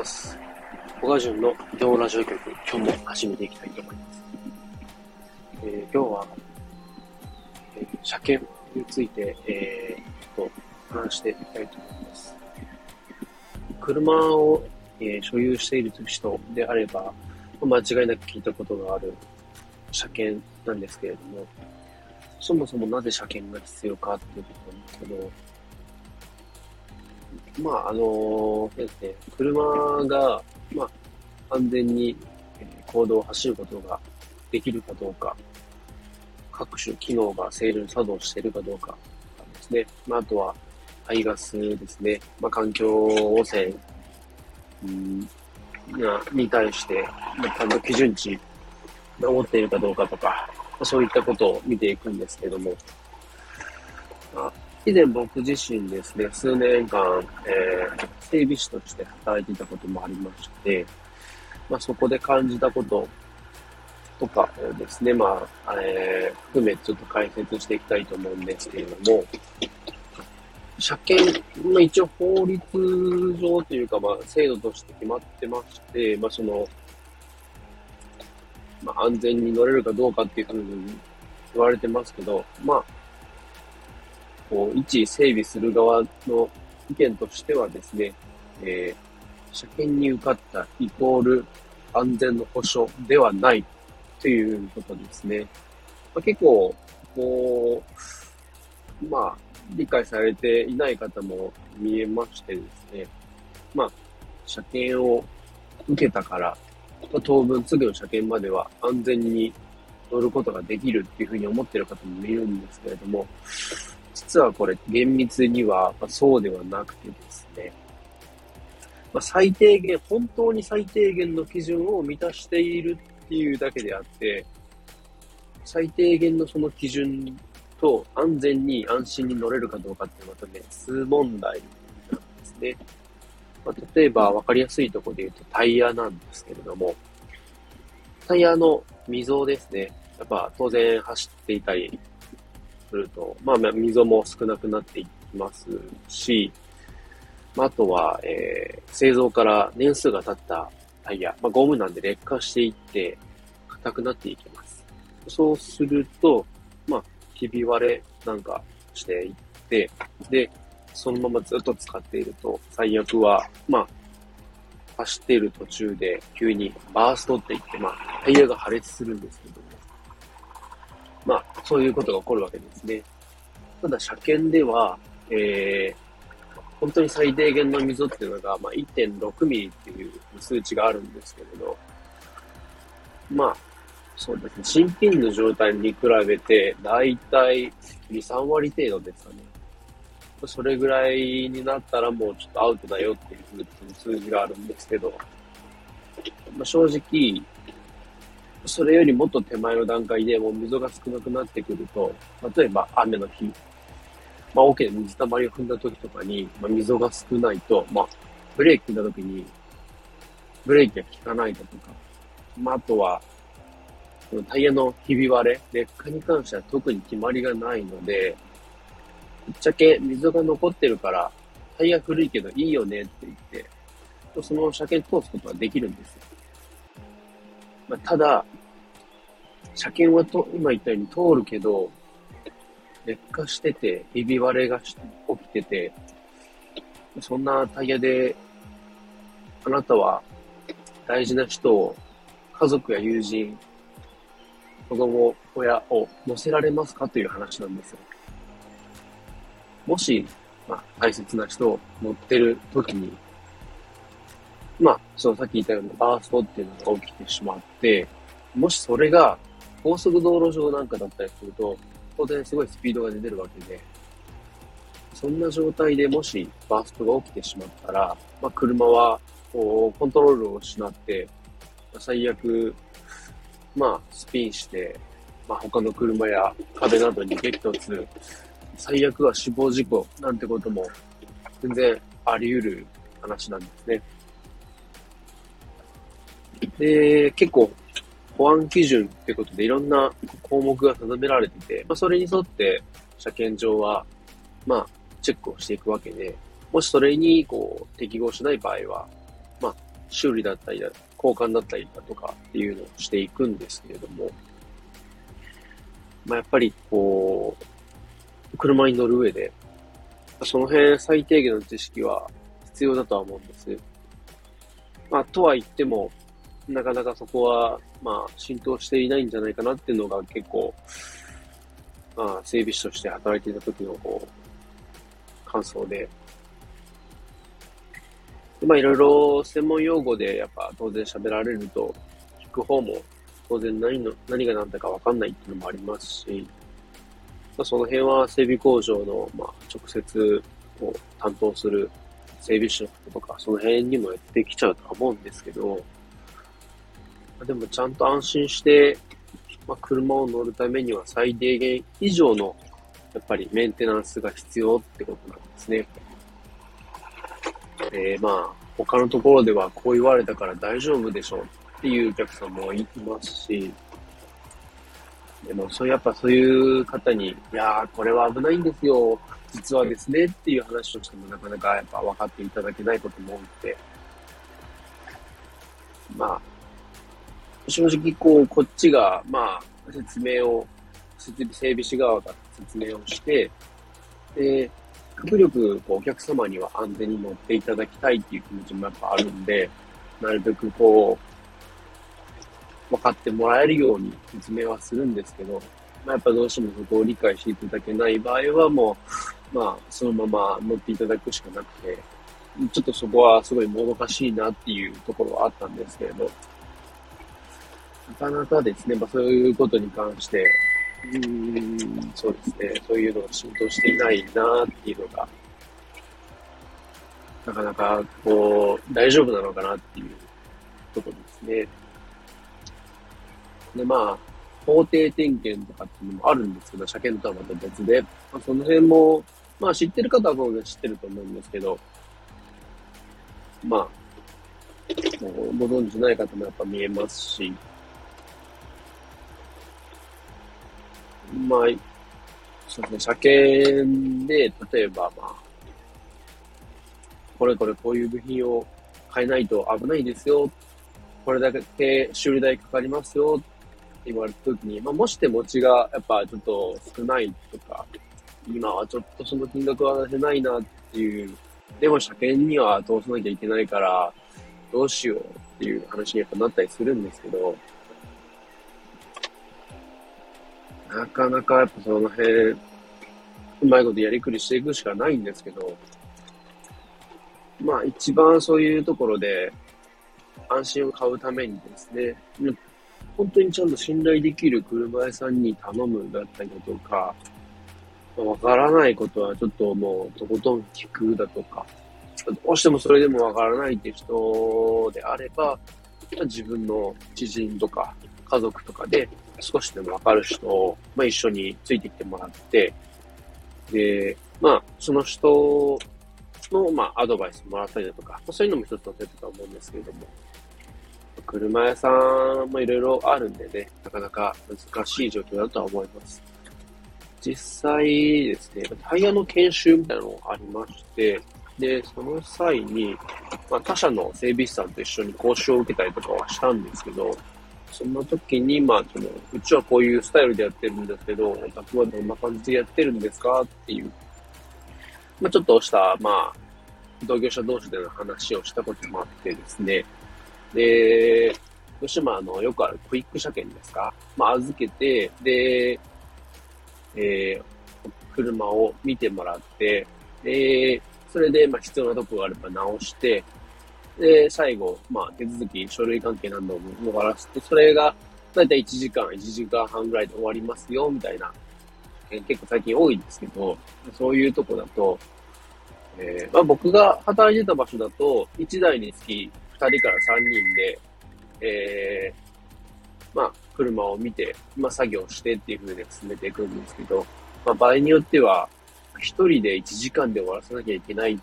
ます。小川淳の移動ラジオ局、今日も始めていきたいと思います。今日は、車検について、話していきたいと思います。車を、所有している人であれば間違いなく聞いたことがある車検なんですけれども、そもそもなぜ車検が必要かっていうことなんですけど、車が、安全に公道を走ることができるかどうか、各種機能が正常に作動しているかどうかですね。あとは排ガスですね。環境汚染に対してちゃんと基準値守っているかどうかとか、そういったことを見ていくんですけども、以前僕自身ですね、数年間、整備士として働いていたこともありまして、そこで感じたこととかをですね、含めちょっと解説していきたいと思うんですけれども、車検、一応法律上というか、制度として決まってまして、安全に乗れるかどうかっていうふうに言われてますけど、一整備する側の意見としてはですね、車検に受かったイコール安全の保障ではないということですね。結構、理解されていない方も見えましてですね、車検を受けたから、当分次の車検までは安全に乗ることができるっていうふうに思っている方もいるんですけれども、実はこれ厳密にはそうではなくてですね、最低限、本当に最低限の基準を満たしているっていうだけであって、最低限のその基準と安全に安心に乗れるかどうかっていうのは別問題なんですね。例えば分かりやすいところで言うとタイヤなんですけれども、タイヤの溝ですね。当然走っていたりすると、溝も少なくなっていきますし、あとは、製造から年数が経ったタイヤ、ゴムなんで劣化していって硬くなっていきます。そうすると、ひび割れなんかしていって、で、そのままずっと使っていると、最悪は、走っている途中で急にバーストっていって、タイヤが破裂するんですけども、そういうことが起こるわけですね。ただ、車検では、本当に最低限の溝っていうのが、1.6 ミリっていう数値があるんですけれど、そうですね、新品の状態に比べて、だいたい2、3割程度ですかね。それぐらいになったらもうちょっとアウトだよっていう数字があるんですけど、正直、それよりもっと手前の段階でもう溝が少なくなってくると、例えば雨の日、大きな水たまりを踏んだ時とかに、溝が少ないと、ブレーキ踏んだ時に、ブレーキが効かないだとか、あとは、タイヤのひび割れ、劣化に関しては特に決まりがないので、ぶっちゃけ溝が残ってるから、タイヤ古いけどいいよねって言って、その車検通すことはできるんですよ。ただ、車検は今言ったように通るけど、劣化してて、ひび割れが起きてて、そんなタイヤで、あなたは大事な人を、家族や友人、子供、親を乗せられますかという話なんですよ。もし、大切な人を乗ってる時に、さっき言ったようなバーストっていうのが起きてしまって、もしそれが高速道路上なんかだったりすると、当然すごいスピードが出てるわけで、そんな状態でもしバーストが起きてしまったら、車はコントロールを失って、最悪、スピンして、他の車や壁などに激突、最悪は死亡事故なんてことも全然あり得る話なんですね。で、結構保安基準ってことでいろんな項目が定められてて、それに沿って車検場は、チェックをしていくわけで、もしそれに適合しない場合は、修理だったりだ交換だったりだとかっていうのをしていくんですけれども、まあ、やっぱりこう車に乗る上でその辺最低限の知識は必要だとは思うんです。まあ、とは言ってもなかなかそこはまあ浸透していないんじゃないかなっていうのが結構、まあ、整備士として働いていた時のこう感想で。まあいろいろ専門用語でやっぱ当然喋られると聞く方も当然何が何だか分かんないっていうのもありますし、まあ、その辺は整備工場のまあ直接を担当する整備士の人とかその辺にもやってきちゃうとは思うんですけど、でもちゃんと安心して、まあ、車を乗るためには最低限以上のやっぱりメンテナンスが必要ってことなんですね。まあ、他のところではこう言われたから大丈夫でしょうっていうお客さんもいますし、でもそうやっぱそういう方に、いやーこれは危ないんですよ、実はですねっていう話をしてもなかなかやっぱ分かっていただけないことも多くて、まあ、正直こうこっちが、まあ、整備士側が説明をして、で極力こうお客様には安全に乗っていただきたいっていう気持ちもやっぱあるんで、なるべくこう分かってもらえるように説明はするんですけど、まあ、やっぱどうしてもそこを理解していただけない場合はもうまあそのまま乗っていただくしかなくて、ちょっとそこはすごいもどかしいなっていうところはあったんですけれど、なかなかですね、まあ、そういうことに関してそうですね。そういうのが浸透していないなーっていうのが、なかなかこう大丈夫なのかなっていうことですね。で、まあ法定点検とかっていうのもあるんですけど、車検とはまた別で、まあ、その辺もまあ知ってる方は当然知ってると思うんですけど、まあご存知ない方もやっぱ見えますし。まあ、そうですね、車検で、例えば、まあ、こういう部品を買えないと危ないですよ。これだけ修理代かかりますよ。って言われたときに、まあ、もし手持ちがやっぱちょっと少ないとか、今はちょっとその金額は出せないなっていう、でも車検には通さなきゃいけないから、どうしようっていう話にやっぱなったりするんですけど、なかなかやっぱその辺、うまいことやりくりしていくしかないんですけど、まあ一番そういうところで安心を買うためにですね、本当にちゃんと信頼できる車屋さんに頼むだったりだとか、わからないことはちょっともうとことん聞くだとか、どうしてもそれでもわからないって人であれば、自分の知人とか家族とかで、少しでも分かる人を、まあ、一緒についてきてもらって、で、まあ、その人の、まあ、アドバイスもらったりだとか、まあ、そういうのも一つの手だと思うんですけれども、車屋さんもいろいろあるんでね、なかなか難しい状況だとは思います。実際ですね、タイヤの研修みたいなのがありまして、で、その際に、まあ、他社の整備士さんと一緒に講習を受けたりとかはしたんですけど、そんな時に、まあ、うちはこういうスタイルでやってるんですけど、お宅はどんな感じでやってるんですかっていう、まあ、ちょっとした、まあ、同業者同士での話をしたこともあってですね。で、どうしてもよくあるクイック車検ですか。まあ、預けて、で、車を見てもらって、で、それで、まあ、必要なところがあれば直して、で、最後、まあ、手続き、書類関係なども終わらせて、それが、だいたい1時間半ぐらいで終わりますよ、みたいな、結構最近多いんですけど、そういうとこだと、まあ僕が働いてた場所だと、1台につき2人から3人で、まあ、車を見て、まあ、作業してっていう風に進めていくんですけど、まあ、場合によっては、1人で1時間で終わらせなきゃいけないっ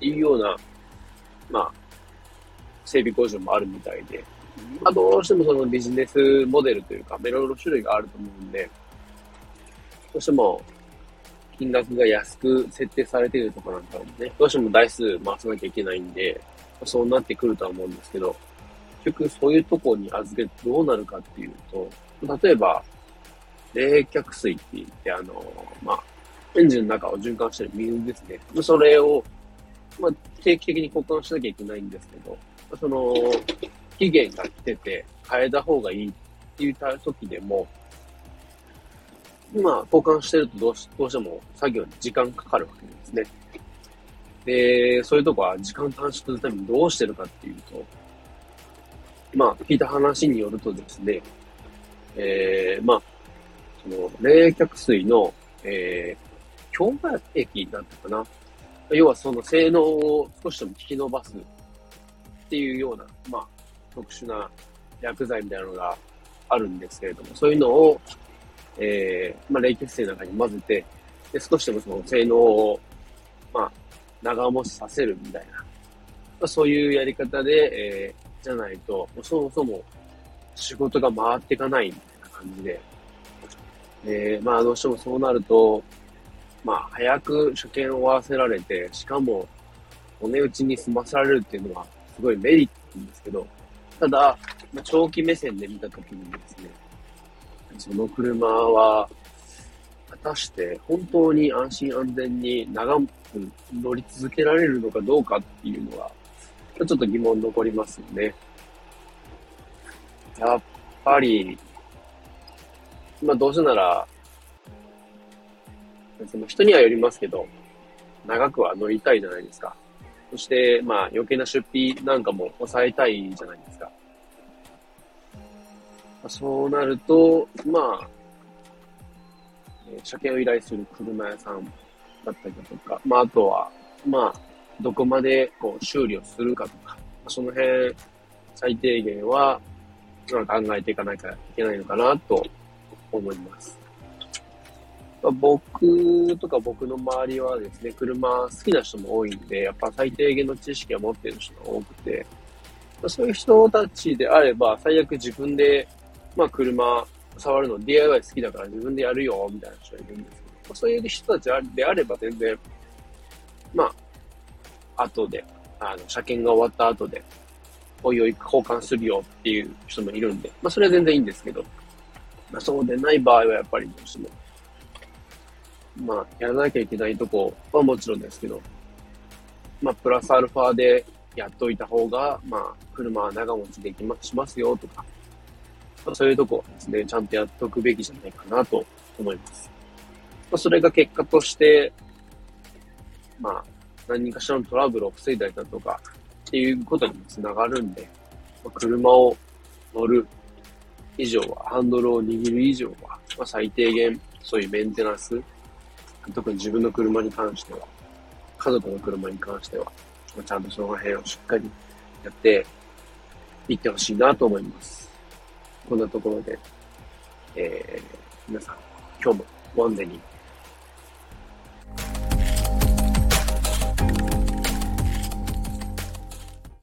ていうような、まあ、整備工場もあるみたいで、まあ、どうしてもそのビジネスモデルというか、いろいろ種類があると思うんで、どうしても金額が安く設定されているところなんかもね、どうしても台数回さなきゃいけないんで、そうなってくるとは思うんですけど、結局そういうところに預けてどうなるかっていうと、例えば、冷却水って言って、エンジンの中を循環してる水ですね。それを、定期的に交換しなきゃいけないんですけど、期限が来てて変えた方がいいっていう時でも、今交換してるとどうしても作業に時間かかるわけですね。で、そういうとこは時間短縮するためにどうしてるかっていうと、聞いた話によるとですね、冷却水の、強化液だったかな。要はその性能を少しでも引き伸ばすっていうような、特殊な薬剤みたいなのがあるんですけれども、そういうのを、冷却水の中に混ぜて、で少しでもその性能を、長持ちさせるみたいな、そういうやり方で、じゃないと、そもそも仕事が回っていかないみたいな感じで、どうしてもそうなると、早く車検を終わらせられて、しかも、お値打ちに済ませられるっていうのは、すごいメリットなんですけど、ただ、長期目線で見たときにですね、その車は、果たして本当に安心安全に長く乗り続けられるのかどうかっていうのは、ちょっと疑問残りますよね。やっぱり、どうせなら、その人にはよりますけど、長くは乗りたいじゃないですか。そして、余計な出費なんかも抑えたいじゃないですか。そうなると、車検を依頼する車屋さんだったりだとか、あとは、どこまでこう修理をするかとか、その辺、最低限は、考えていかなきゃいけないのかなと思います。僕とか僕の周りはですね、車好きな人も多いんで、やっぱ最低限の知識を持っている人が多くて、そういう人たちであれば、最悪自分で、車触るの DIY 好きだから自分でやるよ、みたいな人がいるんですけど、そういう人たちであれば全然、後で、車検が終わった後で、おいおい交換するよっていう人もいるんで、それは全然いいんですけど、そうでない場合はやっぱりどうしても、やらなきゃいけないとこはもちろんですけど、プラスアルファでやっといた方が、車は長持ちできます、しますよとか、そういうとこですね、ちゃんとやっとくべきじゃないかなと思います。それが結果として、何かしらのトラブルを防いだりだとか、っていうことにつながるんで、車を乗る以上は、ハンドルを握る以上は、最低限、そういうメンテナンス、特に自分の車に関しては、家族の車に関しては、ちゃんとその辺をしっかりやっていってほしいなと思います。こんなところで、皆さん、今日もご安全に。